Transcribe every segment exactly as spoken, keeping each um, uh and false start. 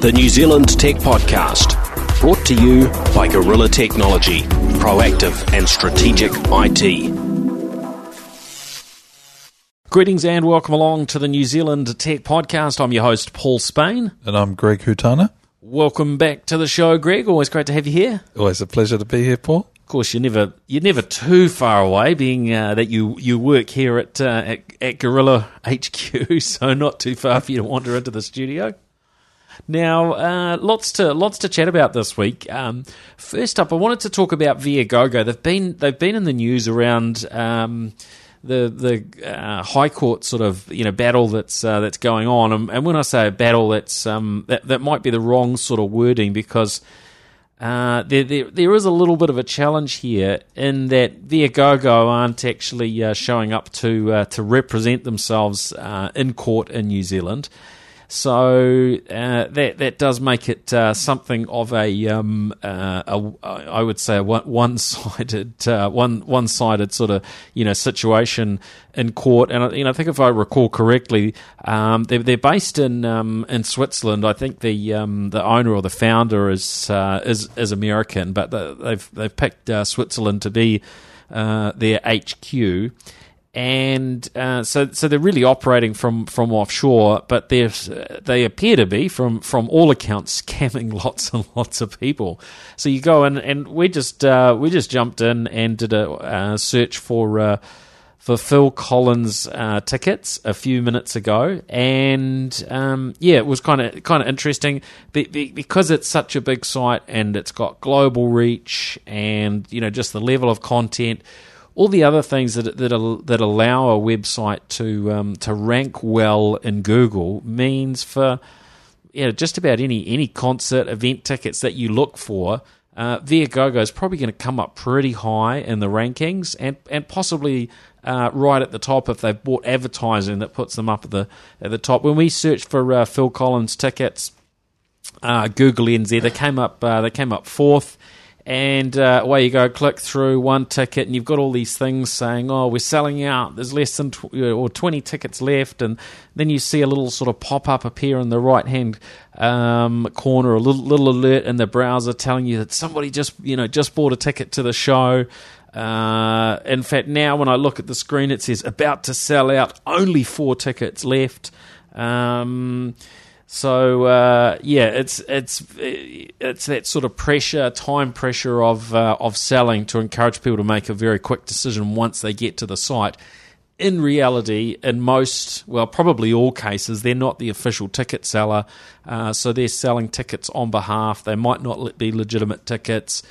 the New Zealand Tech Podcast, brought to you by Gorilla Technology, proactive and strategic I T. Greetings and welcome along to the New Zealand Tech Podcast. I'm your host, Paul Spain. And I'm Greg Hutana. Welcome back to the show, Greg. Always great to have you here. Always a pleasure to be here, Paul. Of course, you're never you're never too far away, being uh, that you, you work here at, uh, at at Gorilla H Q, so not too far for you to wander into the studio. Now, uh, lots to lots to chat about this week. Um, first up, I wanted to talk about Viagogo. They've been they've been in the news around um, the the uh, High Court sort of you know battle that's uh, that's going on. And, and when I say a battle, that's um, that that might be the wrong sort of wording because. Uh, there, there, there is a little bit of a challenge here in that Viagogo aren't actually uh, showing up to uh, to represent themselves uh, in court in New Zealand, so uh, that that does make it uh, something of a, um, uh, a I would say a one sided uh, one one sided sort of you know situation in court. And you know I think if I recall correctly, um, they're, they're based in um, in Switzerland. I think the um, the owner or the founder is uh, is is American, but they've they've picked uh, Switzerland to be uh, their H Q. And uh, so, so they're really operating from, from offshore, but they they appear to be, from, from all accounts, scamming lots and lots of people. So you go in, and we just uh, we just jumped in and did a uh, search for uh, for Phil Collins uh, tickets a few minutes ago, and um, yeah, it was kind of kind of interesting because it's such a big site and it's got global reach, and you know just the level of content. All the other things that that that allow a website to um, to rank well in Google means for you know just about any any concert event tickets that you look for, uh, Viagogo is probably going to come up pretty high in the rankings and and possibly uh, right at the top if they've bought advertising that puts them up at the at the top. When we searched for uh, Phil Collins tickets, uh, Google N Z, they came up uh, they came up fourth. And uh, away you go, click through one ticket, and you've got all these things saying, oh, we're selling out, there's less than tw- or twenty tickets left. And then you see a little sort of pop-up appear in the right-hand um, corner, a little, little alert in the browser telling you that somebody just, you know, just bought a ticket to the show. Uh, in fact, now when I look at the screen, it says, about to sell out, only four tickets left. Um So uh, yeah, it's it's it's that sort of pressure, time pressure of uh, of selling to encourage people to make a very quick decision once they get to the site. In reality, in most, well, probably all cases, they're not the official ticket seller, uh, so they're selling tickets on behalf. They might not be legitimate tickets.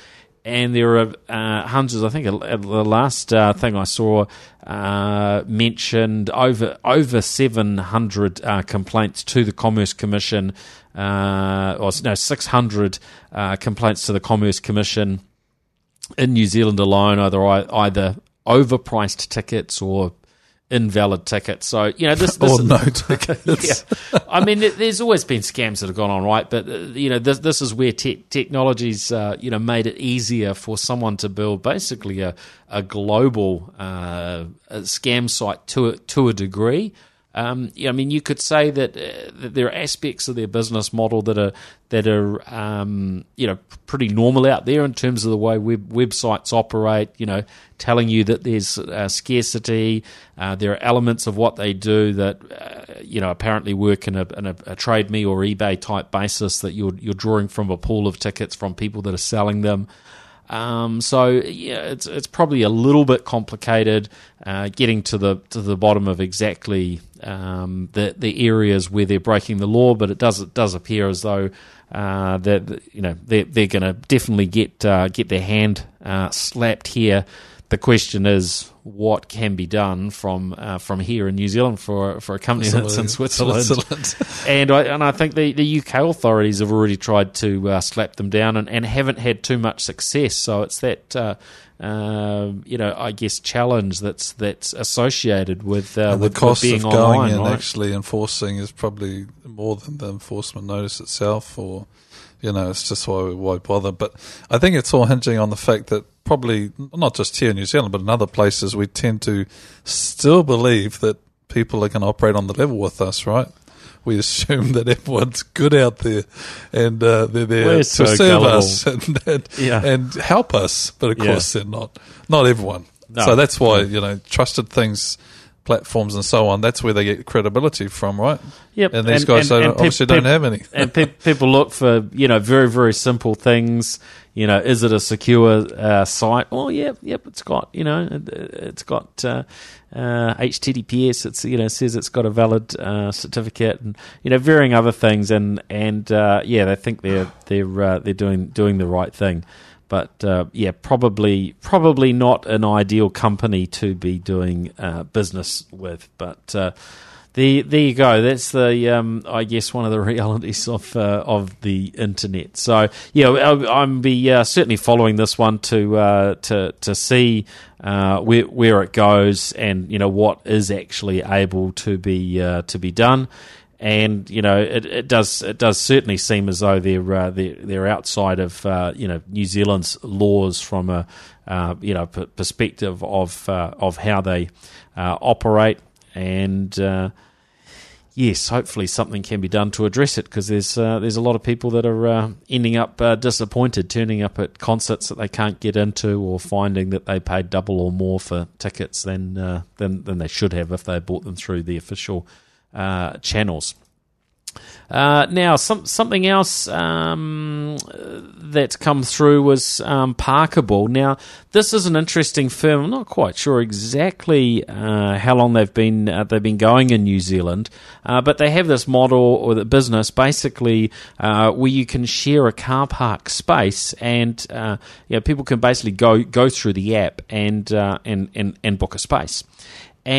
And there are uh, hundreds. I think uh, the last uh, thing I saw uh, mentioned over over seven hundred uh, complaints to the Commerce Commission, uh, or no, six hundred uh, complaints to the Commerce Commission in New Zealand alone, either either overpriced tickets or invalid tickets. So you know this, this or no tickets. Yeah. I mean, there's always been scams that have gone on, right? But you know, this this is where te- technology's uh, you know made it easier for someone to build basically a a global uh, a scam site to a, to a degree. Um, yeah, I mean, you could say that, uh, that there are aspects of their business model that are that are um, you know pretty normal out there in terms of the way web, websites operate. You know, telling you that there's uh, scarcity, uh, there are elements of what they do that uh, you know apparently work in a, in a, a Trade Me or eBay type basis that you're you're drawing from a pool of tickets from people that are selling them. Um, so yeah, it's it's probably a little bit complicated uh, getting to the to the bottom of exactly um, the the areas where they're breaking the law, but it does it does appear as though uh, that you know they're they're going to definitely get uh, get their hand uh, slapped here. The question is what can be done from uh, from here in New Zealand for for a company Switzerland. that's in Switzerland, Switzerland. and I and I think the, the U K authorities have already tried to uh, slap them down and, and haven't had too much success. So it's that uh, uh, you know I guess challenge that's that's associated with uh, and with, the cost with being of going online, and right? Actually enforcing is probably more than the enforcement notice itself, or you know it's just why why bother. But I think it's all hinging on the fact that. Probably not just here in New Zealand, but in other places, we tend to still believe that people are going to operate on the level with us, right? we assume that everyone's good out there and uh, they're there We're to so serve gullible. us and and, yeah. and help us. But, of course, yeah. they're not. Not everyone. No. So that's why, you know, trusted things, platforms and so on, that's where they get credibility from, right? Yep. And these and, guys and, and obviously pe- pe- don't have any. And pe- people look for, you know, very, very simple things. You know, is it a secure uh, site? Oh, yeah, yep, it's got, you know, it, it's got uh, uh, H T T P S. It's, you know, it says it's got a valid uh, certificate, and you know, varying other things. And and uh, yeah, they think they're they're uh, they're doing doing the right thing, but uh, yeah, probably probably not an ideal company to be doing uh, business with, but. Uh, There, there you go. That's the, um, I guess, one of the realities of uh, of the internet. So, yeah, I'll, I'll be uh, certainly following this one to uh, to to see uh, where where it goes, and you know what is actually able to be uh, to be done. And you know, it, it does it does certainly seem as though they're uh, they're, they're outside of uh, you know New Zealand's laws from a uh, you know p- perspective of uh, of how they uh, operate. And uh, yes, hopefully something can be done to address it, because there's uh, there's a lot of people that are uh, ending up uh, disappointed, turning up at concerts that they can't get into, or finding that they paid double or more for tickets than uh, than, than they should have if they bought them through the official uh, channels. Uh, now, some, something else um, that's come through was um, Parkable. Now, this is an interesting firm. I'm not quite sure exactly uh, how long they've been uh, they've been going in New Zealand, uh, but they have this model or the business basically uh, where you can share a car park space, and uh, you know, people can basically go go through the app and uh, and, and and book a space.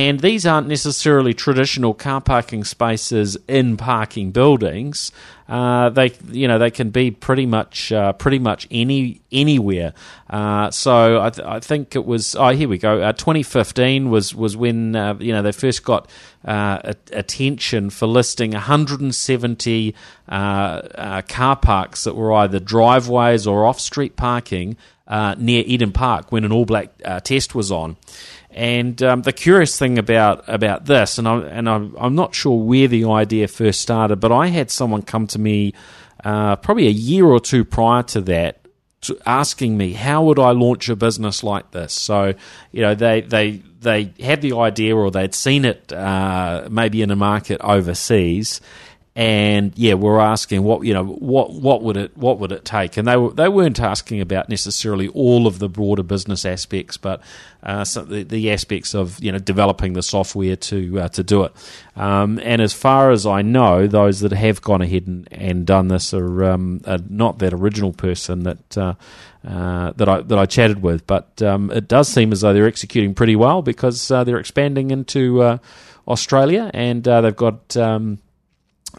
And these aren't necessarily traditional car parking spaces in parking buildings. Uh, they, you know, they can be pretty much, uh, pretty much any anywhere. Uh, so I, th- I think it was. Oh, here we go. Uh, twenty fifteen was was when uh, you know they first got uh, attention for listing one hundred seventy uh, uh, car parks that were either driveways or off-street parking uh, near Eden Park when an all-black uh, test was on. And um, the curious thing about, about this, and I'm and I'm, I'm not sure where the idea first started, but I had someone come to me uh, probably a year or two prior to that, to asking me how would I launch a business like this. So you know they they, they had the idea, or they'd seen it uh, maybe in a market overseas. And yeah, we're asking what you know what what would it what would it take, and they were, they weren't asking about necessarily all of the broader business aspects, but uh, so the, the aspects of you know developing the software to uh, to do it. Um, and as far as I know, those that have gone ahead and, and done this are, um, are not that original person that uh, uh, that I that I chatted with, but um, it does seem as though they're executing pretty well, because uh, they're expanding into uh, Australia, and uh, they've got. Um,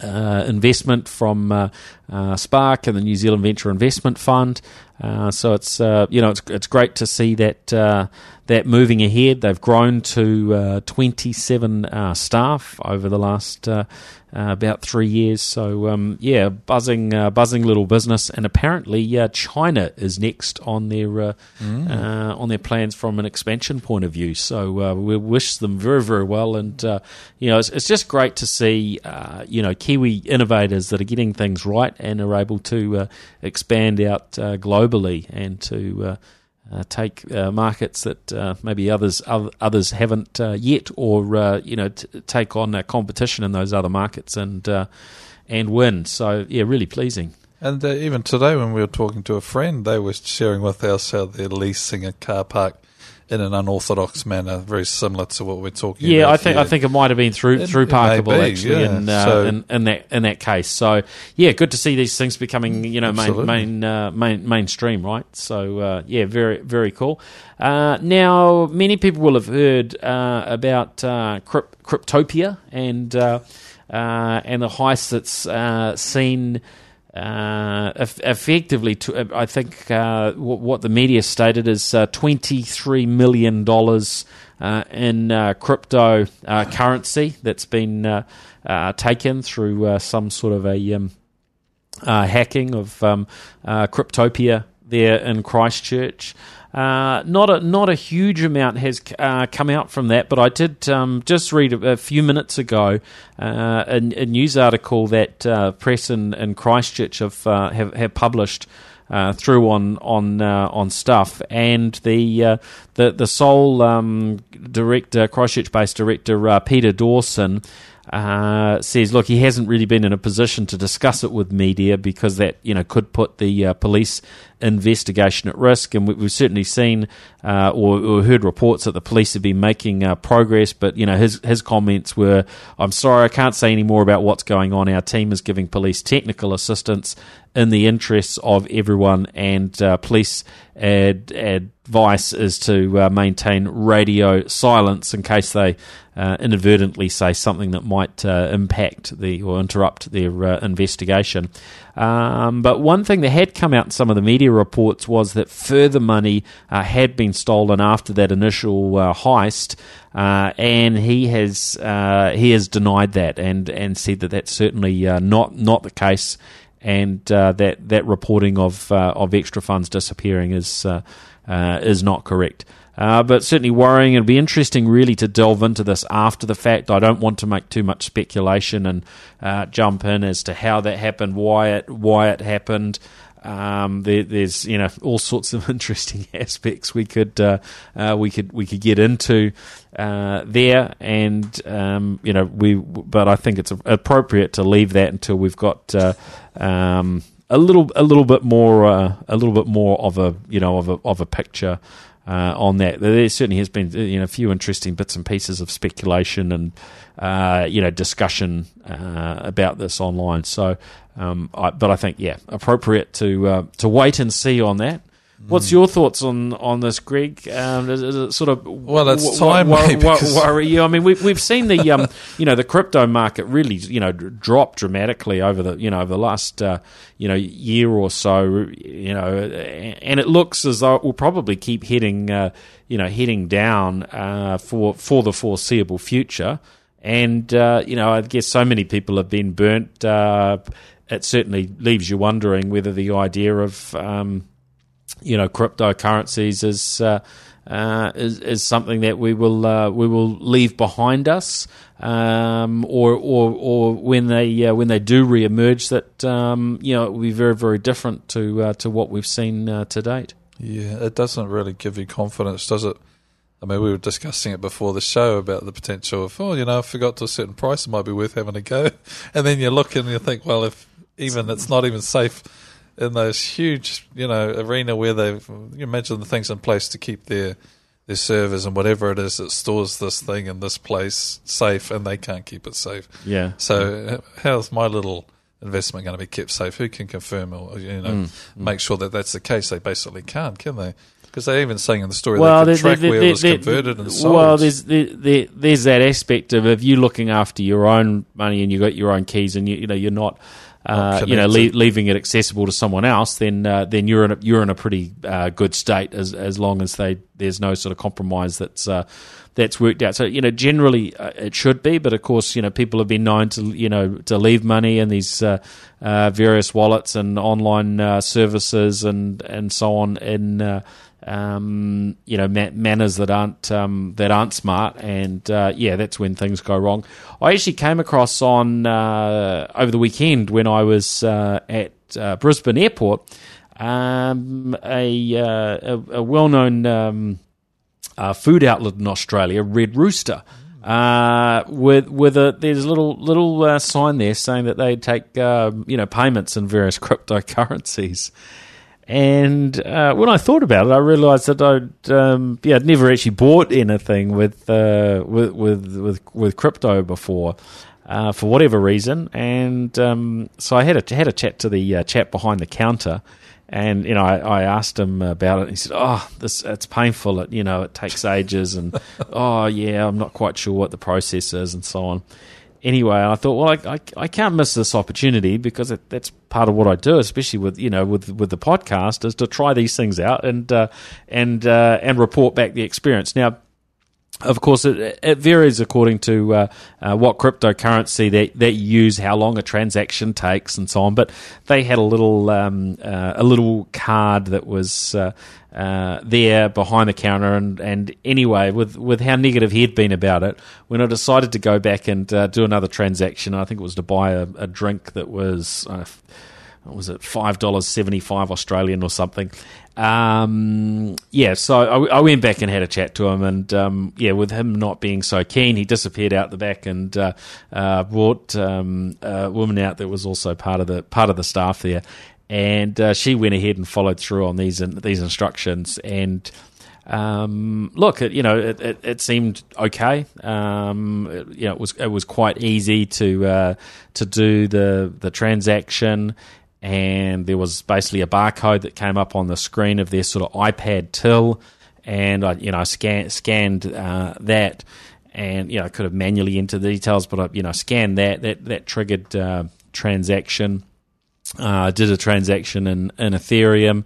Uh, investment from uh, uh, Spark and the New Zealand Venture Investment Fund, uh, so it's uh, you know it's it's great to see that uh, that moving ahead. They've grown to uh, twenty-seven uh, staff over the last uh, uh, about three years. So um, yeah, buzzing uh, buzzing little business, and apparently uh, China is next on their uh, mm. uh, on their plans from an expansion point of view. So uh, we wish them very very well, and uh, you know it's, it's just great to see uh, you know. Kiwi innovators that are getting things right and are able to uh, expand out uh, globally and to uh, uh, take uh, markets that uh, maybe others other, others haven't uh, yet, or uh, you know t- take on uh, competition in those other markets and uh, and win. So yeah, really pleasing. And uh, even today, when we were talking to a friend, they were sharing with us how they're leasing a car park in an unorthodox manner, very similar to what we're talking yeah, about. Yeah, I think here. I think it might have been through it, through Parkable be, actually, yeah. in, uh, so, in in that in that case. So yeah, good to see these things becoming you know main main, uh, main mainstream, right? So uh, yeah, very very cool. Uh, now many people will have heard uh, about uh, Crypt- Cryptopia and uh, uh, and the heist that's uh, seen. Uh, effectively, to, I think uh, what the media stated is uh, twenty-three million dollars uh, in uh, crypto uh, currency that's been uh, uh, taken through uh, some sort of a um, uh, hacking of um, uh, Cryptopia there in Christchurch. Uh, not a not a huge amount has uh, come out from that, but I did um, just read a, a few minutes ago uh, a, a news article that uh, press in, in Christchurch have, uh, have have published uh, through on on uh, on stuff, and the uh, the the sole um, director, Christchurch-based director uh, Peter Dawson. Uh, says, look, he hasn't really been in a position to discuss it with media because that, you know, could put the uh, police investigation at risk. And we, we've certainly seen uh, or, or heard reports that the police have been making uh, progress. But, you know, his his comments were, I'm sorry, I can't say any more about what's going on. Our team is giving police technical assistance in the interests of everyone, and uh, police ad, advice is to uh, maintain radio silence in case they uh, inadvertently say something that might uh, impact the or interrupt their uh, investigation. Um, but one thing that had come out in some of the media reports was that further money uh, had been stolen after that initial uh, heist. Uh, and he has uh, he has denied that and, and said that that's certainly uh, not not the case. And uh, that that reporting of uh, of extra funds disappearing is uh, uh, is not correct. Uh, but certainly worrying. It'll be interesting, really, to delve into this after the fact. I don't want to make too much speculation and uh, jump in as to how that happened, why it why it happened. Um, there, there's you know all sorts of interesting aspects we could uh, uh, we could we could get into uh, there, and um, you know we. But I think it's appropriate to leave that until we've got uh, um, a little a little bit more uh, a little bit more of a you know of a of a picture uh, on that. There certainly has been you know a few interesting bits and pieces of speculation and uh, you know discussion uh, about this online. So. Um, I, but I think, yeah, appropriate to uh, to wait and see on that. What's your thoughts on, on this, Greg? Um, is, is it sort of well, it's w- time w- w- worry you. I mean, we've we've seen the um, you know the crypto market really you know drop dramatically over the you know over the last uh, you know year or so. You know, and it looks as though it will probably keep heading uh, you know heading down uh, for for the foreseeable future. And uh, you know, I guess so many people have been burnt. Uh, It certainly leaves you wondering whether the idea of, um, you know, cryptocurrencies is uh, uh, is, is something that we will uh, we will leave behind us, um, or or or when they uh, when they do reemerge, that um, you know it will be very very different to uh, to what we've seen uh, to date. Yeah, it doesn't really give you confidence, does it? I mean, we were discussing it before the show about the potential of, oh, you know, if it got to a certain price, it might be worth having a go, and then you look and you think, well, if Even it's not even safe in those huge, you know, arena where they've. You imagine the things in place to keep their their servers and whatever it is that stores this thing in this place safe, and they can't keep it safe. Yeah. So how's my little investment going to be kept safe? Who can confirm or you know mm. make sure that that's the case? They basically can't, can they? Because they're even saying in the story well, they could track where it was converted and sold. Well, there's there, there, there's that aspect of if you're looking after your own money and you got your own keys and you, you know you're not. Uh, you know, le- leaving it accessible to someone else, then uh, then you're in a, you're in a pretty uh, good state as as long as they there's no sort of compromise that's uh, that's worked out. So you know, generally uh, it should be, but of course you know people have been known to you know to leave money in these uh, uh, various wallets and online uh, services and, and so on in uh, um, you know ma- manners that aren't um, that aren't smart, and uh, yeah, that's when things go wrong. I actually came across on uh, over the weekend when I was uh, at uh, Brisbane Airport, um, a, uh, a a well-known um, uh, food outlet in Australia, Red Rooster, uh, with with a there's a little little uh, sign there saying that they take uh, you know payments in various cryptocurrencies. And uh, when I thought about it, I realised that I'd um, yeah I'd never actually bought anything with uh, with, with with with crypto before. Uh, for whatever reason, and um, so I had a had a chat to the uh, chap behind the counter, and you know I, I asked him about it. And he said, "Oh, this it's painful. It you know it takes ages, and oh yeah, I'm not quite sure what the process is, and so on." Anyway, I thought, well, I, I, I can't miss this opportunity because it, that's part of what I do, especially with you know with, with the podcast, is to try these things out and uh, and uh, and report back the experience. Now, Of course, it, it varies according to uh, uh, what cryptocurrency that that you use, how long a transaction takes, and so on. But they had a little um, uh, a little card that was uh, uh, there behind the counter, and, and anyway, with, with how negative he had been about it, when I decided to go back and uh, do another transaction, I think it was to buy a, a drink that was. Uh, What was it, five dollars seventy-five Australian or something? Um, yeah, so I, I went back and had a chat to him, and um, yeah, with him not being so keen, he disappeared out the back and uh, uh, brought um, a woman out that was also part of the part of the staff there, and uh, she went ahead and followed through on these in, these instructions and. Um, look, it, you know, it, it, it seemed okay. Um, it, you know, it was it was quite easy to uh, to do the the transaction, and there was basically a barcode that came up on the screen of their sort of iPad till, and I you know scan, scanned uh, that, and you know I could have manually entered the details, but I you know scanned that that that triggered uh, transaction. I uh, did a transaction in in Ethereum.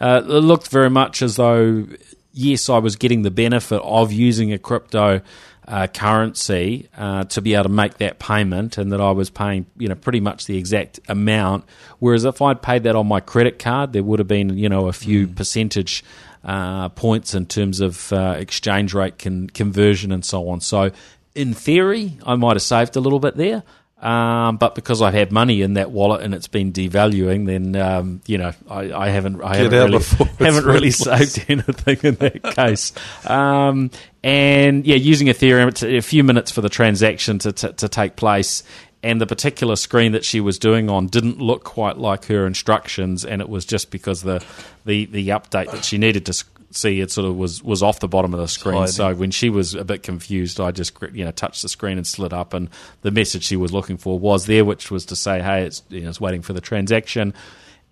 Uh, it looked very much as though. Yes, I was getting the benefit of using a crypto uh, currency uh, to be able to make that payment, and that I was paying, you know, pretty much the exact amount. Whereas if I'd paid that on my credit card, there would have been, you know, a few mm. percentage uh, points in terms of uh, exchange rate con- conversion and so on. So, in theory, I might have saved a little bit there. Um, but because I've had money in that wallet and it's been devaluing, then um, you know I, I haven't I haven't really, haven't really saved anything in that case. um, and yeah, using Ethereum, it's a few minutes for the transaction to, to to take place, and the particular screen that she was doing on didn't look quite like her instructions, and it was just because the the, the update that she needed to. See, it sort of was, was off the bottom of the screen. Sliding. So when she was a bit confused, I just you know touched the screen and slid up, and the message she was looking for was there, which was to say, "Hey, it's you know it's waiting for the transaction."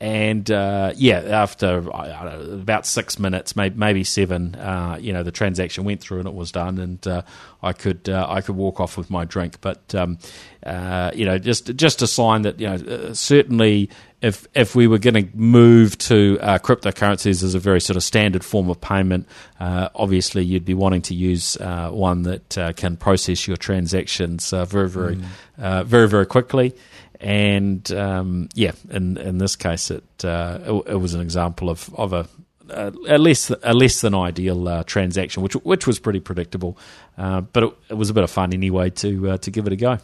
And uh, yeah, after I don't know, about six minutes, maybe, maybe seven, uh, you know, the transaction went through and it was done, and uh, I could uh, I could walk off with my drink. But um, uh, you know, just just a sign that you know uh, certainly. If if we were going to move to uh, cryptocurrencies as a very sort of standard form of payment, uh, obviously you'd be wanting to use uh, one that uh, can process your transactions uh, very very mm. uh, very very quickly. And um, yeah, in in this case, it uh, it, it was an example of of a. A less, a less than ideal uh, transaction, which which was pretty predictable, uh, but it, it was a bit of fun anyway to uh, to give it a go.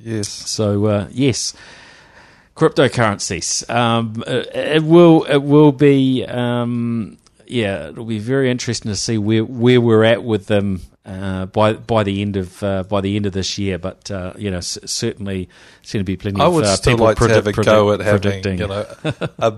Yes. So uh, yes. Cryptocurrencies. Um, it, it will. It will be. Um, yeah, it'll be very interesting to see where, where we're at with them uh, by by the end of uh, by the end of this year. But uh, you know, c- certainly, seem to be plenty. I would of, uh, still people like predi- to have a predi- go at predicting. having you know, a,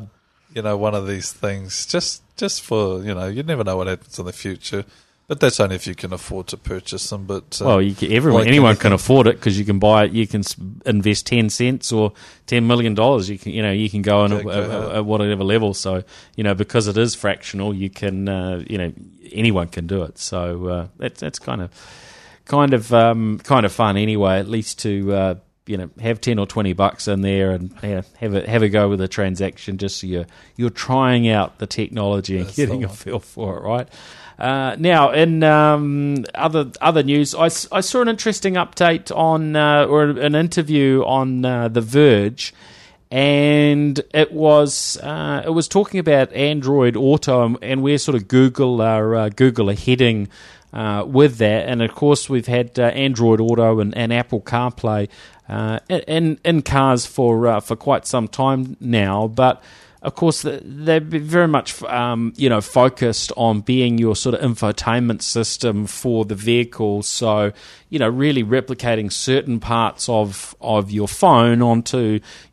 you know, one of these things just just for you know, you never know what happens in the future. But that's only if you can afford to purchase them. But uh, well, you can, everyone, like anyone anything. can afford it because you can buy it. You can invest ten cents or ten million dollars. You can, you know, you can go in yeah, at, at whatever level. So you know, because it is fractional, you can, uh, you know, anyone can do it. So uh, that's that's kind of, kind of, um, kind of fun anyway. At least to uh, you know have ten or twenty bucks in there and you know, have a have a go with a transaction. Just so you're you're trying out the technology and that's getting a feel for it, right? Uh, now, in um, other other news, I, I saw an interesting update on uh, or an interview on uh, The Verge, and it was uh, it was talking about Android Auto and where sort of Google are uh, Google are heading uh, with that. And of course, we've had uh, Android Auto and, and Apple CarPlay uh, in in cars for uh, for quite some time now, but. Of course, they're very much, um, you know, focused on being your sort of infotainment system for the vehicle. So, you know, really replicating certain parts of of your phone onto,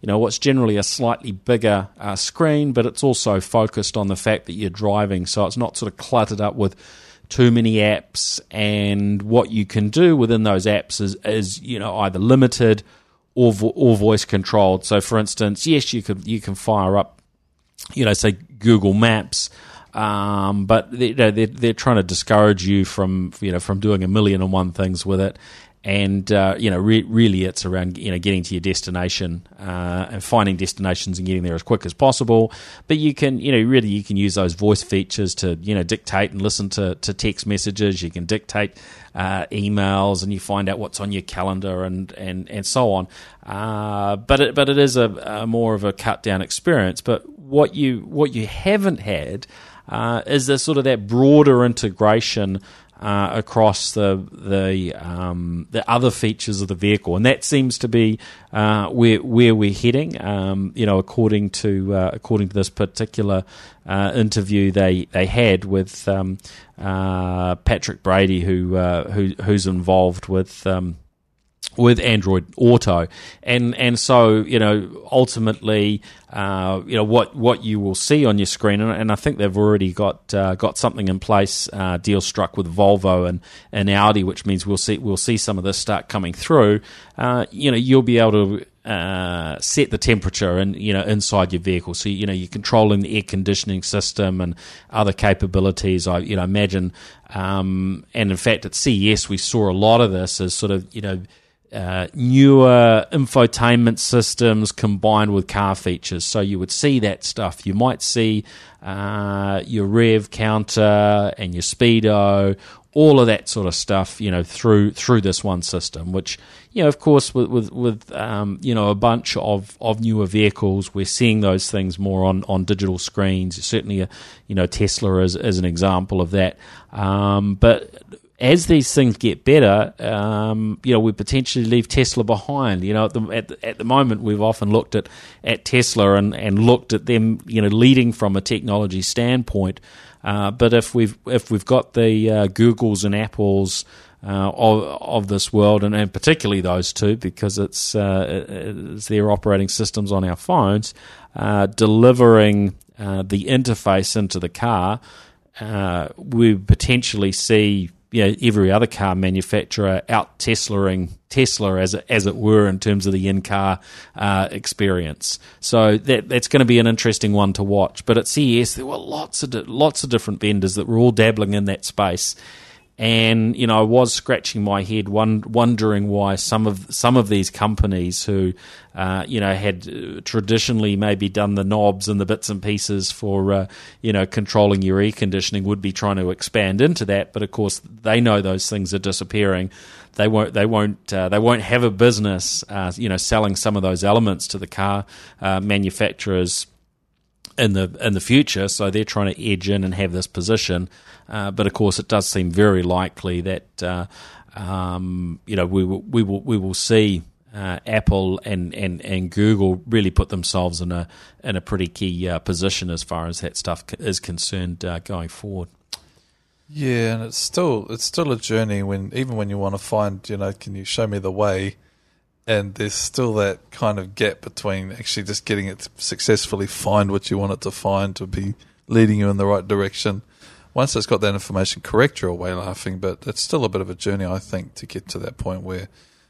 you know, what's generally a slightly bigger uh, screen, but it's also focused on the fact that you're driving. So it's not sort of cluttered up with too many apps, and what you can do within those apps is, is you know, either limited or vo- or voice controlled. So, for instance, yes, you could you can fire up. You know, say Google Maps, um, but they, they're, they're trying to discourage you from, you know, from doing a million and one things with it. And, uh, you know, re- really it's around, you know, getting to your destination uh, and finding destinations and getting there as quick as possible. But you can, you know, really you can use those voice features to, you know, dictate and listen to, to text messages. You can dictate uh, emails, and you find out what's on your calendar and, and, and so on. Uh, but it, but it is a, a more of a cut-down experience. But what you what you haven't had uh, is this sort of that broader integration Uh, across the the um, the other features of the vehicle, and that seems to be uh, where where we're heading. Um, you know, according to uh, according to this particular uh, interview they they had with um, uh, Patrick Brady, who uh, who who's involved with um, with Android Auto, and and so you know ultimately. Uh, you know what, what you will see on your screen, and, and I think they've already got uh, got something in place. Uh, deal struck with Volvo and, and Audi, which means we'll see we'll see some of this start coming through. Uh, you know, you'll be able to uh, set the temperature, and you know inside your vehicle, so you know you're controlling the air conditioning system and other capabilities. I you know imagine, um, and in fact at C E S we saw a lot of this as sort of you know. Uh, newer infotainment systems combined with car features. So you would see that stuff. You might see uh, your rev counter and your speedo, all of that sort of stuff, you know, through through this one system, which, you know, of course, with with, with um, you know, a bunch of, of newer vehicles, we're seeing those things more on, on digital screens. Certainly, a, you know, Tesla is, is an example of that. Um, but... As these things get better, um, you know, we potentially leave Tesla behind. You know, at the at the, at the moment, we've often looked at, at Tesla and, and looked at them, you know, leading from a technology standpoint. Uh, but if we've if we've got the uh, Googles and Apples uh, of of this world, and, and particularly those two, because it's uh, it's their operating systems on our phones, uh, delivering uh, the interface into the car, uh, we potentially see. You know, every other car manufacturer out Teslaing Tesla, as it, as it were, in terms of the in-car uh, experience. So that that's going to be an interesting one to watch. But at C E S, there were lots of lots of different vendors that were all dabbling in that space. And you know, I was scratching my head, wondering why some of some of these companies who, uh, you know, had traditionally maybe done the knobs and the bits and pieces for, uh, you know, controlling your air conditioning would be trying to expand into that. But of course, they know those things are disappearing. They won't. They won't. Uh, they won't have a business, uh, you know, selling some of those elements to the car uh, manufacturers in the in the future. So they're trying to edge in and have this position. Uh, but of course, it does seem very likely that uh, um, you know we will we will we will see uh, Apple and, and, and Google really put themselves in a in a pretty key uh, position as far as that stuff is concerned uh, going forward. Yeah, and it's still it's still a journey when even when you want to find you know can you show me the way, and there's still that kind of gap between actually just getting it to successfully find what you want it to find to be leading you in the right direction. Once it's got that information correct, you're away laughing, but it's still a bit of a journey, I think, to get to that point where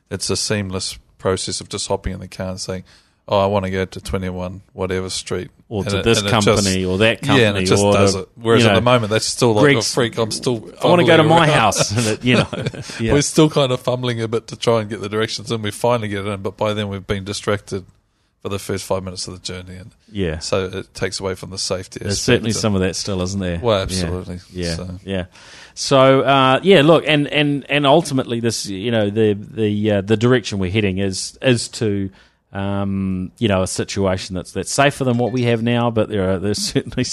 it's a seamless process of just hopping in the car and saying, oh, I want to go to twenty-one whatever street. Or and to it, this company just, or that company. Yeah, and it just or does the, it. Whereas you know, at the moment, that's still like, a oh, freak, I'm still... I want to go to my around. house. And it, you know, yeah. We're still kind of fumbling a bit to try and get the directions in. We finally get it in, but by then we've been distracted for the first five minutes of the journey, and yeah, so it takes away from the safety. There's certainly some of that still, isn't there? Well, absolutely, yeah, yeah. So, yeah. so uh, yeah, look, and, and, and ultimately, this you know the the uh, the direction we're heading is is to um, you know a situation that's that's safer than what we have now, but there are there's certainly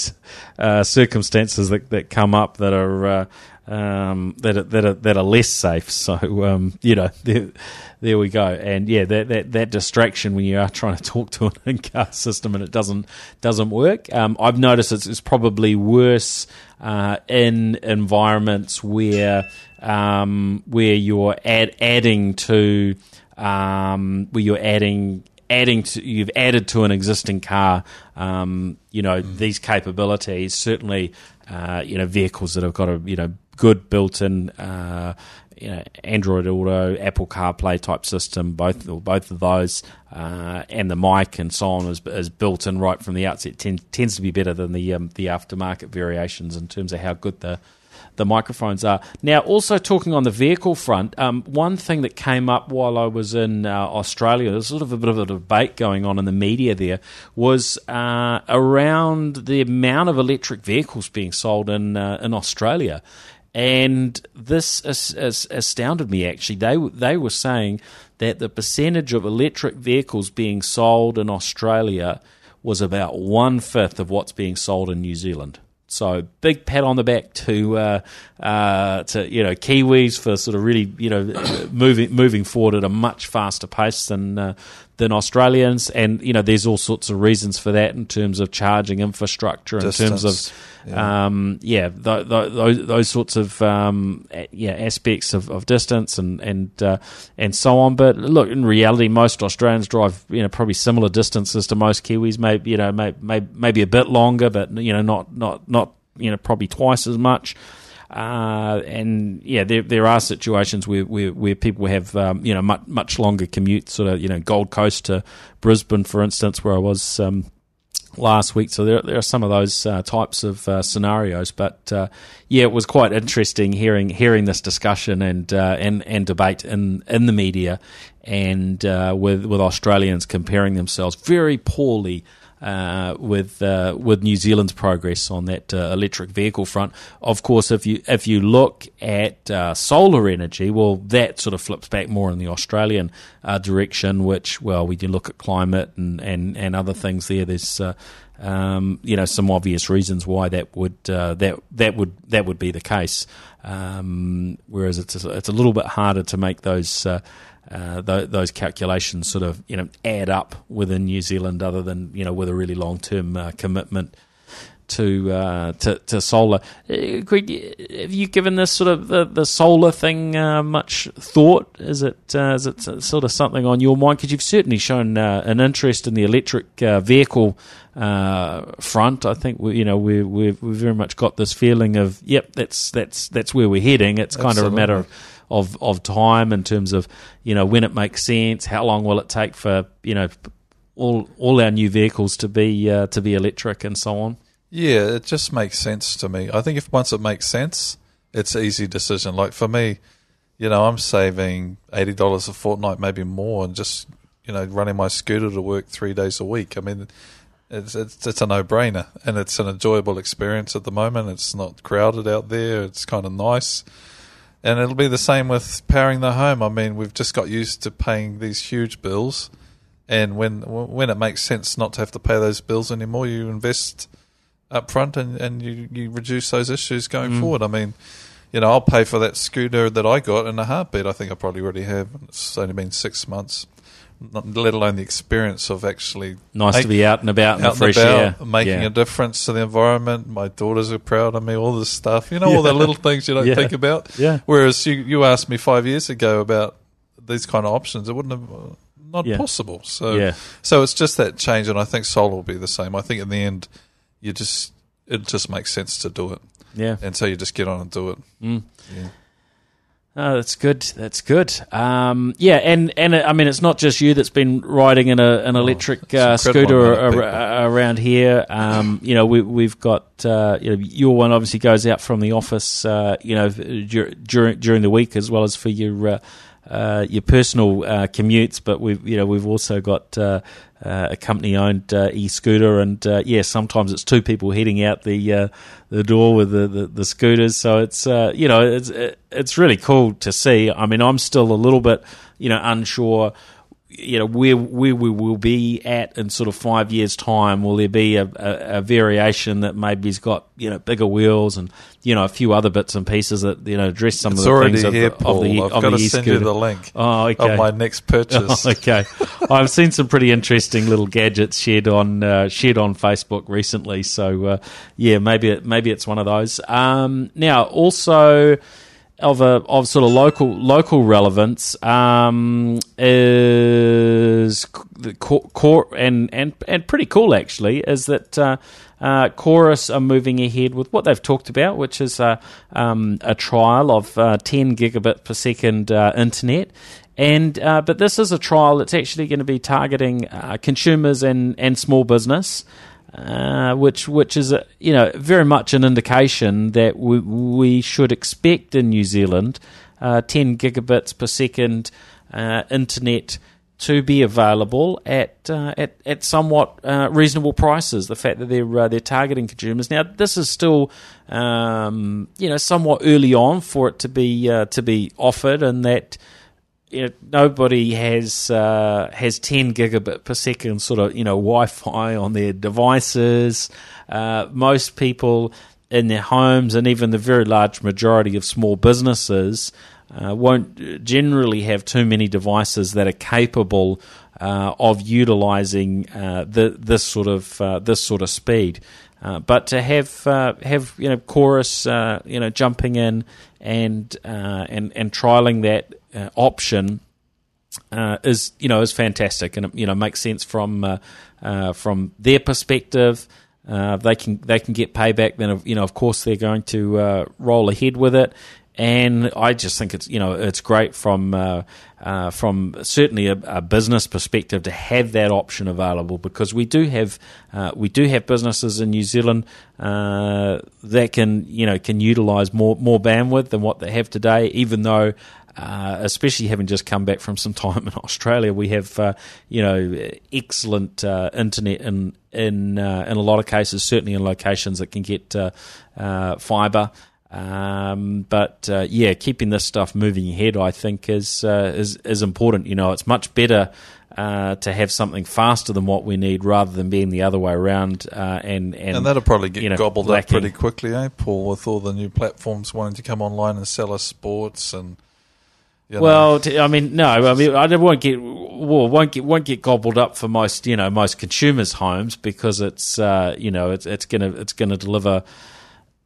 uh, circumstances that, that come up that are. Uh, Um, that are, that are, that are less safe. So um, you know, there, there we go. And yeah, that, that that distraction when you are trying to talk to an in-car system and it doesn't doesn't work. Um, I've noticed it's, it's probably worse uh, in environments where um, where you're add, adding to um, where you're adding. Adding to you've added to an existing car, um, you know mm. these capabilities. Certainly, uh, you know vehicles that have got a you know good built-in, uh, you know Android Auto, Apple CarPlay type system. Both or both of those, uh, and the mic and so on is, is built in right from the outset. Tend, tends to be better than the um, the aftermarket variations in terms of how good the the microphones are. Now, also talking on the vehicle front, um, one thing that came up while I was in uh, Australia, there's sort of a bit of a debate going on in the media there, was uh, around the amount of electric vehicles being sold in uh, in Australia. And this astounded me, actually. They they were saying that the percentage of electric vehicles being sold in Australia was about one-fifth of what's being sold in New Zealand. So big pat on the back to uh, uh, to you know Kiwis for sort of really you know moving moving forward at a much faster pace than uh, than Australians, and you know there's all sorts of reasons for that in terms of charging infrastructure, distance, in terms of yeah, um, yeah th- th- those, those sorts of um, yeah aspects of, of distance and and uh, and so on. But look, in reality, most Australians drive you know probably similar distances to most Kiwis, maybe you know maybe may, maybe a bit longer, but you know not not not. You know, probably twice as much, uh, and yeah, there there are situations where where, where people have um, you know much much longer commutes, sort of you know Gold Coast to Brisbane, for instance, where I was um, last week. So there there are some of those uh, types of uh, scenarios, but uh, yeah, it was quite interesting hearing hearing this discussion and uh, and and debate in in the media, and uh, with with Australians comparing themselves very poorly. Uh, with uh, with New Zealand's progress on that uh, electric vehicle front. Of course, if you if you look at uh, solar energy, well, that sort of flips back more in the Australian uh, direction, which, well, we do look at climate and, and, and other things there. There's uh, um, you know some obvious reasons why that would uh, that that would that would be the case. Um, whereas it's a, it's a little bit harder to make those. Uh, Uh, th- those calculations sort of you know add up within New Zealand, other than you know with a really long term uh, commitment to uh, to to solar. Uh, could, have you given this sort of the, the solar thing uh, much thought? Is it uh, is it sort of something on your mind? Because you've certainly shown uh, an interest in the electric uh, vehicle uh, front. I think we, you know we we we've very much got this feeling of yep that's that's that's where we're heading. It's kind Absolutely. of a matter of. Of, of time in terms of you know when it makes sense, how long will it take for you know all all our new vehicles to be uh, to be electric and so on. Yeah, it just makes sense to me. I think if once it makes sense, it's an easy decision. Like for me, you know, I'm saving eighty dollars a fortnight, maybe more, and just you know running my scooter to work three days a week. I mean, it's it's, it's a no brainer, and it's an enjoyable experience at the moment. It's not crowded out there. It's kind of nice. And it'll be the same with powering the home. I mean, we've just got used to paying these huge bills, and when when it makes sense not to have to pay those bills anymore, you invest up front and, and you, you reduce those issues going mm. forward. I mean, you know, I'll pay for that scooter that I got in a heartbeat. I think I probably already have. It's only been six months, not, let alone the experience of actually... Nice make, to be out and about in the fresh air. Making yeah. a difference to the environment. My daughters are proud of me, all this stuff. You know, yeah. all the little things you don't yeah. think about. Yeah. Whereas you, you asked me five years ago about these kind of options. It wouldn't have... Not yeah. possible. So, yeah. so it's just that change, and I think solar will be the same. I think in the end, you just it just makes sense to do it. Yeah. And so you just get on and do it. Mm. Yeah. Oh, that's good. That's good. Um, yeah, and, and I mean, it's not just you that's been riding in a, an electric oh, uh, scooter ar- ar- around here. Um, you know, we, we've got uh, you know, your one obviously goes out from the office. Uh, you know, dur- during during the week as well as for your uh, uh, your personal uh, commutes. But we've you know we've also got. Uh, Uh, a company-owned uh, e-scooter, and uh, yeah, sometimes it's two people heading out the uh, the door with the, the, the scooters. So it's uh, you know it's it's really cool to see. I mean, I'm still a little bit you know unsure. You know where where we will be at in sort of five years' time. Will there be a, a, a variation that maybe's got you know bigger wheels and you know a few other bits and pieces that you know address some it's of the already things here, of, Paul. of the I've of got the to e-scooter. Send you the link oh, okay. of my next purchase. Oh, okay, I've seen some pretty interesting little gadgets shared on uh, shared on Facebook recently. So uh, yeah, maybe it, maybe it's one of those. Um, now also. Of a of sort of local local relevance um, is the core, core and, and and pretty cool actually is that uh, uh, Chorus are moving ahead with what they've talked about, which is uh, um, a trial of uh, ten gigabit per second uh, internet. And uh, but this is a trial that's actually going to be targeting uh, consumers and, and small business. uh, which which is a, you know very much an indication that we, we should expect in New Zealand uh, ten gigabits per second uh, internet to be available at uh, at at somewhat uh, reasonable prices. The fact that they're uh, they're targeting consumers now. This is still um, you know somewhat early on for it to be uh, to be offered, and that you know, nobody has uh, has ten gigabit per second sort of you know Wi-Fi on their devices. Uh, most people in their homes, and even the very large majority of small businesses, Uh, won't generally have too many devices that are capable uh, of utilising uh, the this sort of uh, this sort of speed. Uh, but to have uh, have you know Chorus uh, you know jumping in and uh, and and trialling that uh, option uh, is you know is fantastic, and it, you know makes sense from uh, uh, from their perspective. Uh, they can they can get payback. Then you know of course they're going to uh, roll ahead with it. And I just think it's you know it's great from uh, uh, from certainly a, a business perspective to have that option available, because we do have uh, we do have businesses in New Zealand uh, that can you know can utilise more more bandwidth than what they have today, even though. Uh, especially having just come back from some time in Australia, we have uh, you know excellent uh, internet in in uh, in a lot of cases, certainly in locations that can get uh, uh, fibre. Um, but uh, yeah, keeping this stuff moving ahead, I think, is uh, is is important. You know, it's much better uh, to have something faster than what we need, rather than being the other way around. Uh, and, and and that'll probably get you know, gobbled lacking. up pretty quickly, eh, Paul? With all the new platforms wanting to come online and sell us sports and. You know. Well, I mean, no, I mean, I won't get, well, won't get, won't get gobbled up for most, you know, most consumers' homes, because it's, uh, you know, it's it's gonna it's gonna deliver,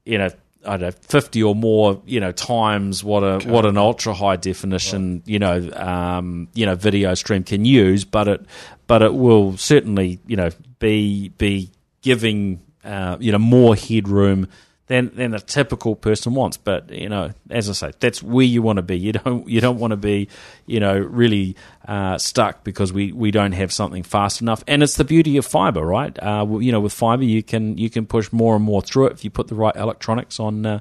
you know, I don't know, fifty or more, you know, times what a okay. what an ultra high definition, right. you know, um, you know, video stream can use, but it, but it will certainly, you know, be be giving, uh, you know, more headroom. Than than a typical person wants, but you know, as I say, that's where you want to be. You don't you don't want to be, you know, really uh, stuck because we, we don't have something fast enough. And it's the beauty of fibre, right? Uh, you know, with fibre, you can you can push more and more through it if you put the right electronics on uh,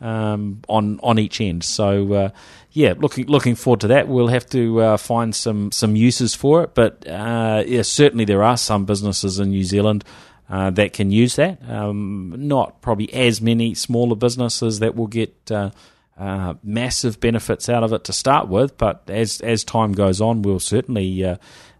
um, on on each end. So uh, yeah, looking looking forward to that. We'll have to uh, find some some uses for it, but uh, yeah, certainly there are some businesses in New Zealand. Uh, that can use that. Um, not probably as many smaller businesses that will get uh, uh, massive benefits out of it to start with, but as as time goes on, we'll certainly uh,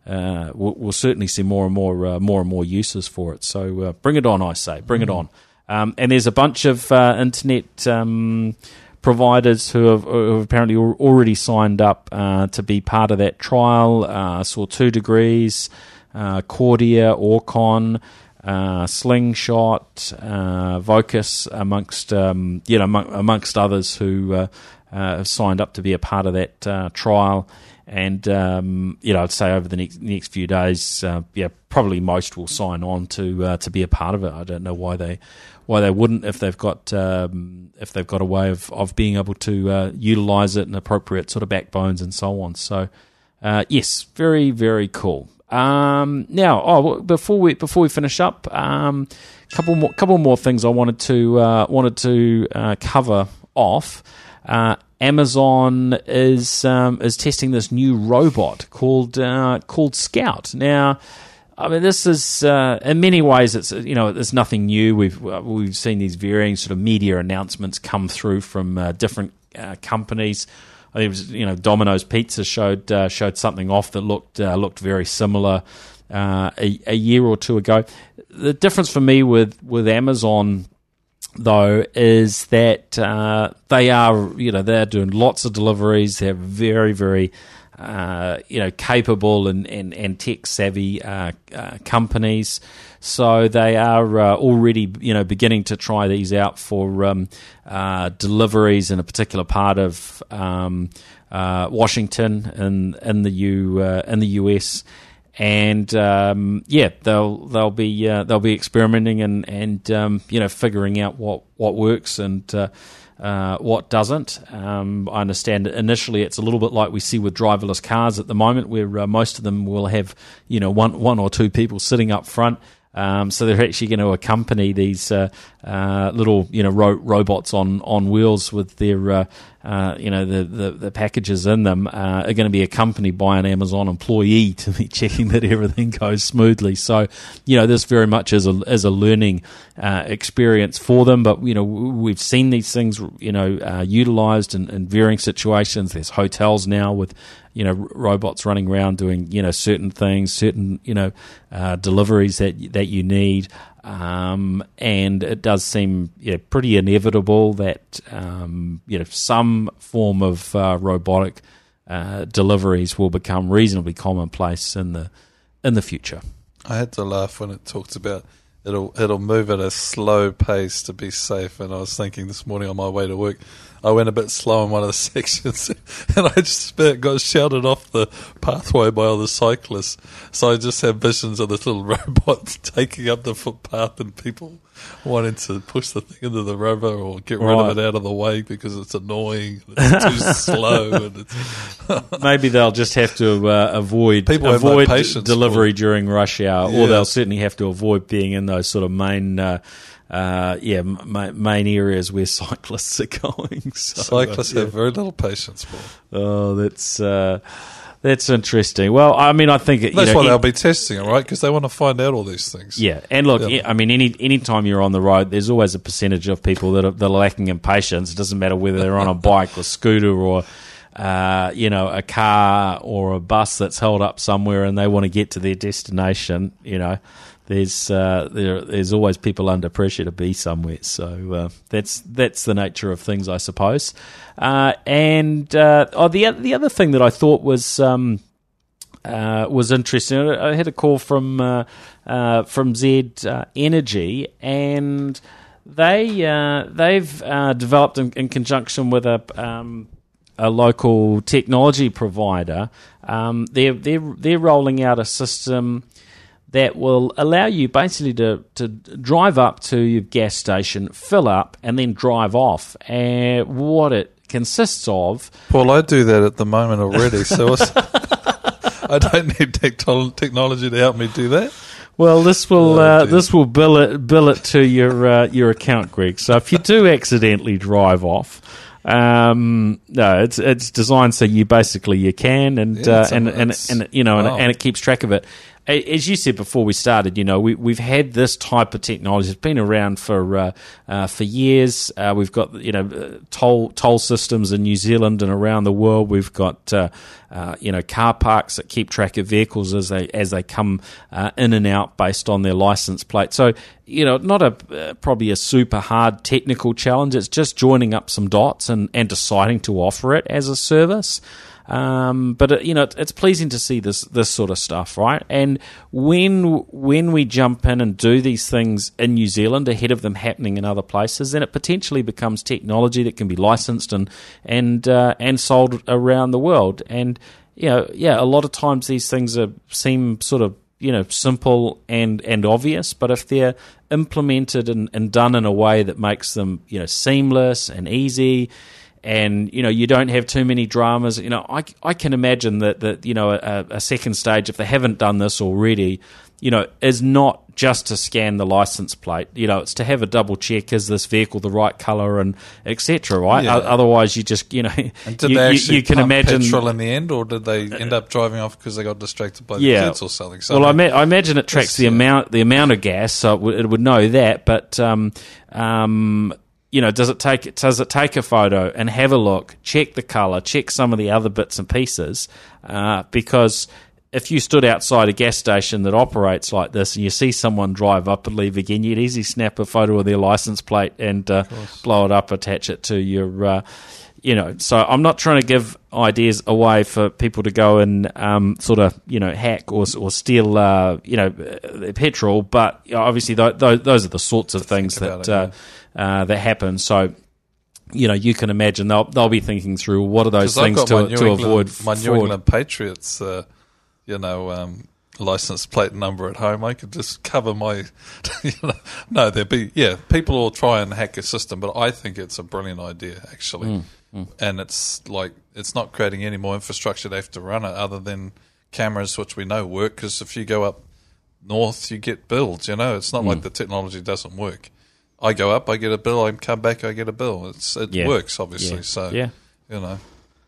uh, we'll, we'll certainly see more and more uh, more and more uses for it. So uh, bring it on, I say, bring mm-hmm. it on. Um, and there's a bunch of uh, internet um, providers who have, who have apparently already signed up uh, to be part of that trial. Uh, saw Two Degrees, uh, Cordia, Orcon. Uh, SlingShot, uh, Vocus, amongst um, you know among, amongst others who uh, uh, have signed up to be a part of that uh, trial, and um, you know I'd say over the next next few days, uh, yeah, probably most will sign on to uh, to be a part of it. I don't know why they why they wouldn't if they've got um, if they've got a way of, of being able to uh, utilize it and appropriate sort of backbones and so on. So uh, yes, very very cool. Um, now, oh, before we before we finish up, um, couple more couple more things I wanted to uh, wanted to uh, cover off. Uh, Amazon is um, is testing this new robot called uh, called Scout. Now, I mean, this is uh, in many ways it's you know it's nothing new. We've we've seen these varying sort of media announcements come through from uh, different uh, companies. I think it was, you know, Domino's Pizza showed uh, showed something off that looked uh, looked very similar uh, a, a year or two ago. The difference for me with, with Amazon, though, is that uh, they are you know they're doing lots of deliveries. They're very very uh, you know capable and and, and tech savvy uh, uh, companies. So they are uh, already, you know, beginning to try these out for um, uh, deliveries in a particular part of um, uh, Washington in in the U uh, in the U S, and um, yeah, they'll they'll be uh, they'll be experimenting and and um, you know figuring out what what works and. Uh, Uh, what doesn't. Um, I understand initially it's a little bit like we see with driverless cars at the moment, where uh, most of them will have you know one one or two people sitting up front Um, so they're actually going to accompany these uh, uh, little, you know, ro- robots on, on wheels with their, uh, uh, you know, the, the, the packages in them uh, are going to be accompanied by an Amazon employee to be checking that everything goes smoothly. So, you know, this very much is a is a learning uh, experience for them. But you know, we've seen these things, you know, uh, utilised in, in varying situations. There's hotels now with, you know, robots running around doing, you know, certain things, certain, you know, uh, deliveries that that you need. Um, and it does seem yeah, pretty inevitable that, um, you know, some form of uh, robotic uh, deliveries will become reasonably commonplace in the in the future. I had to laugh when it talked about it'll it'll move at a slow pace to be safe. And I was thinking this morning on my way to work, I went a bit slow in one of the sections and I just got shouted off the pathway by all the cyclists. So I just have visions of this little robot taking up the footpath and people wanting to push the thing into the river or get rid right. of it out of the way because it's annoying and it's too slow. And it's maybe they'll just have to uh, avoid people avoid no patience delivery for. During rush hour, yeah. Or they'll certainly have to avoid being in those sort of main... Uh, Uh, yeah, my main areas where cyclists are going. So, cyclists uh, yeah. have very little patience for. Oh, that's uh, that's interesting. Well, I mean, I think it, that's you know, why they'll be testing it, right? Because they want to find out all these things. Yeah, and look, yeah. I mean, any any time you're on the road, there's always a percentage of people that are, that are lacking in patience. It doesn't matter whether they're on a bike or scooter or. Uh, you know, a car or a bus that's held up somewhere, and they want to get to their destination. You know, there's uh, there, there's always people under pressure to be somewhere. So uh, that's that's the nature of things, I suppose. Uh, and uh, oh, the the other thing that I thought was um, uh, was interesting. I had a call from uh, uh, from Z uh, Energy and they uh, they've uh, developed in, in conjunction with a. Um, a local technology provider, um, they're they're they're rolling out a system that will allow you basically to, to drive up to your gas station, fill up, and then drive off. And what it consists of, Paul, I do that at the moment already, so I don't need technology to help me do that. Well, this will uh, this will bill it bill it to your uh, your account, Greg. So if you do accidentally drive off. Um, no, it's it's designed so you basically you can and yeah, uh, and, and and you know wow. and, and it keeps track of it. As you said before we started, you know we we've had this type of technology. It's been around for uh, uh, for years. Uh, we've got you know toll toll systems in New Zealand and around the world. We've got uh, uh, you know car parks that keep track of vehicles as they as they come uh, in and out based on their license plate. So. You know, not a uh, probably a super hard technical challenge. It's just joining up some dots and, and deciding to offer it as a service. Um, but, it, you know, it, it's pleasing to see this this sort of stuff, right? And when when we jump in and do these things in New Zealand ahead of them happening in other places, then it potentially becomes technology that can be licensed and and uh, and sold around the world. And, you know, yeah, a lot of times these things are, seem sort of, you know, simple and, and obvious, but if they're implemented and, and done in a way that makes them, you know, seamless and easy and, you know, you don't have too many dramas, you know, I, I can imagine that, that you know, a, a second stage, if they haven't done this already, you know, is not just to scan the license plate, you know, it's to have a double check, is this vehicle the right colour and et cetera, right? Yeah. Otherwise you just, you know, and did you, they actually you, you can pump imagine petrol in the end, or did they end up driving off because they got distracted by yeah. the kids or something? So well, I, mean, I imagine it tracks the amount the amount of gas, so it would, it would know that, but um, um, you know, does it take does it take a photo and have a look, check the colour, check some of the other bits and pieces, uh, because if you stood outside a gas station that operates like this and you see someone drive up and leave again, you'd easily snap a photo of their license plate and uh, blow it up, attach it to your, uh, you know. So I'm not trying to give ideas away for people to go and um, sort of, you know, hack or or steal, uh, you know, petrol. But obviously th- th- those are the sorts of to things that it, uh, yeah. uh, that happen. So. You know, you can imagine they'll they'll be thinking through what are those things to, to England, avoid. My New forward. England Patriots. Uh, You know, um, license plate number at home. I could just cover my. You know, no, there'd be yeah. People will try and hack a system, but I think it's a brilliant idea actually, mm, mm. and it's like it's not creating any more infrastructure they have to run it other than cameras, which we know work. Because if you go up north, you get bills. You know, it's not mm. like the technology doesn't work. I go up, I get a bill. I come back, I get a bill. It's it yeah. works, obviously. Yeah. So yeah. you know,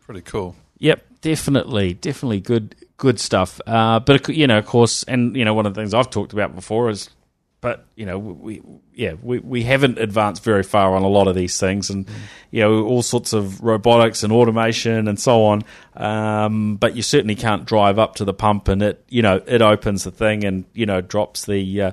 pretty cool. Yep, definitely, definitely good, good stuff. Uh, but you know, of course, and you know, one of the things I've talked about before is, but you know, we yeah, we, we haven't advanced very far on a lot of these things, and mm. you know, all sorts of robotics and automation and so on. Um, but you certainly can't drive up to the pump, and it you know, it opens the thing and you know, drops the uh,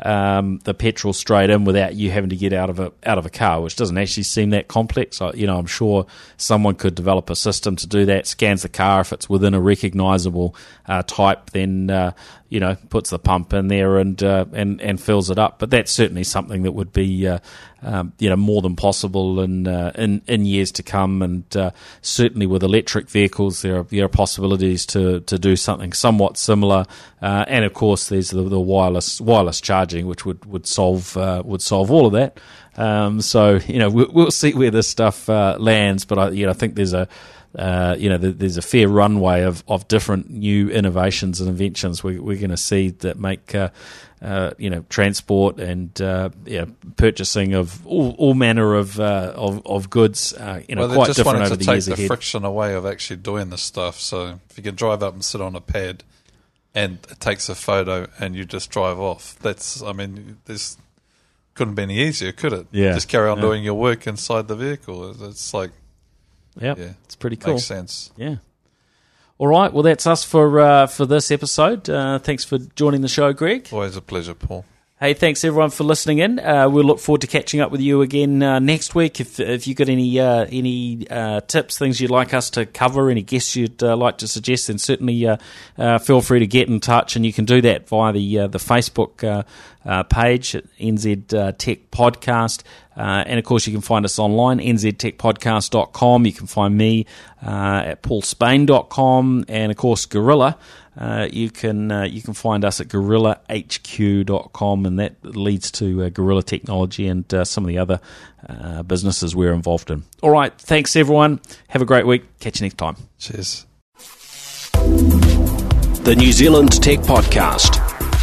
um, the petrol straight in without you having to get out of a out of a car, which doesn't actually seem that complex. I, you know, I'm sure someone could develop a system to do that. Scans the car if it's within a recognisable uh, type, then uh, you know, puts the pump in there and uh, and and fills it up. But that's certainly something that would be uh, um, you know, more than possible in uh, in in years to come, and uh, certainly with electric vehicles. There are, there are possibilities to, to do something somewhat similar, uh, and of course there's the, the wireless wireless charging, which would would solve uh, would solve all of that. Um, so you know, we'll, we'll see where this stuff uh, lands, but I you know I think there's a uh, you know there's a fair runway of, of different new innovations and inventions we, we're going to see that make uh, uh, you know transport and uh, yeah, purchasing of all, all manner of uh, of, of goods uh, you know well, quite different over the years ahead. They just wanted to take the friction away of actually doing this stuff. So if you can drive up and sit on a pad, and it takes a photo, and you just drive off. That's I mean there's. Couldn't be any easier, could it? Yeah. Just carry on yeah. doing your work inside the vehicle. It's like, yep. yeah, it's pretty cool. Makes sense. Yeah. All right. Well, that's us for uh, for this episode. Uh, thanks for joining the show, Greg. Always a pleasure, Paul. Hey, thanks everyone for listening in. Uh, we'll look forward to catching up with you again uh, next week. If if you got any uh, any uh, tips, things you'd like us to cover, any guests you'd uh, like to suggest, then certainly uh, uh, feel free to get in touch, and you can do that via the uh, the Facebook uh, uh, page at N Z uh, Tech Podcast. Uh, and, of course, you can find us online, n z tech podcast dot com. You can find me uh, at paul spain dot com. And, of course, Gorilla, uh, you can uh, you can find us at gorilla h q dot com, and that leads to uh, Gorilla Technology and uh, some of the other uh, businesses we're involved in. All right, thanks, everyone. Have a great week. Catch you next time. Cheers. The New Zealand Tech Podcast.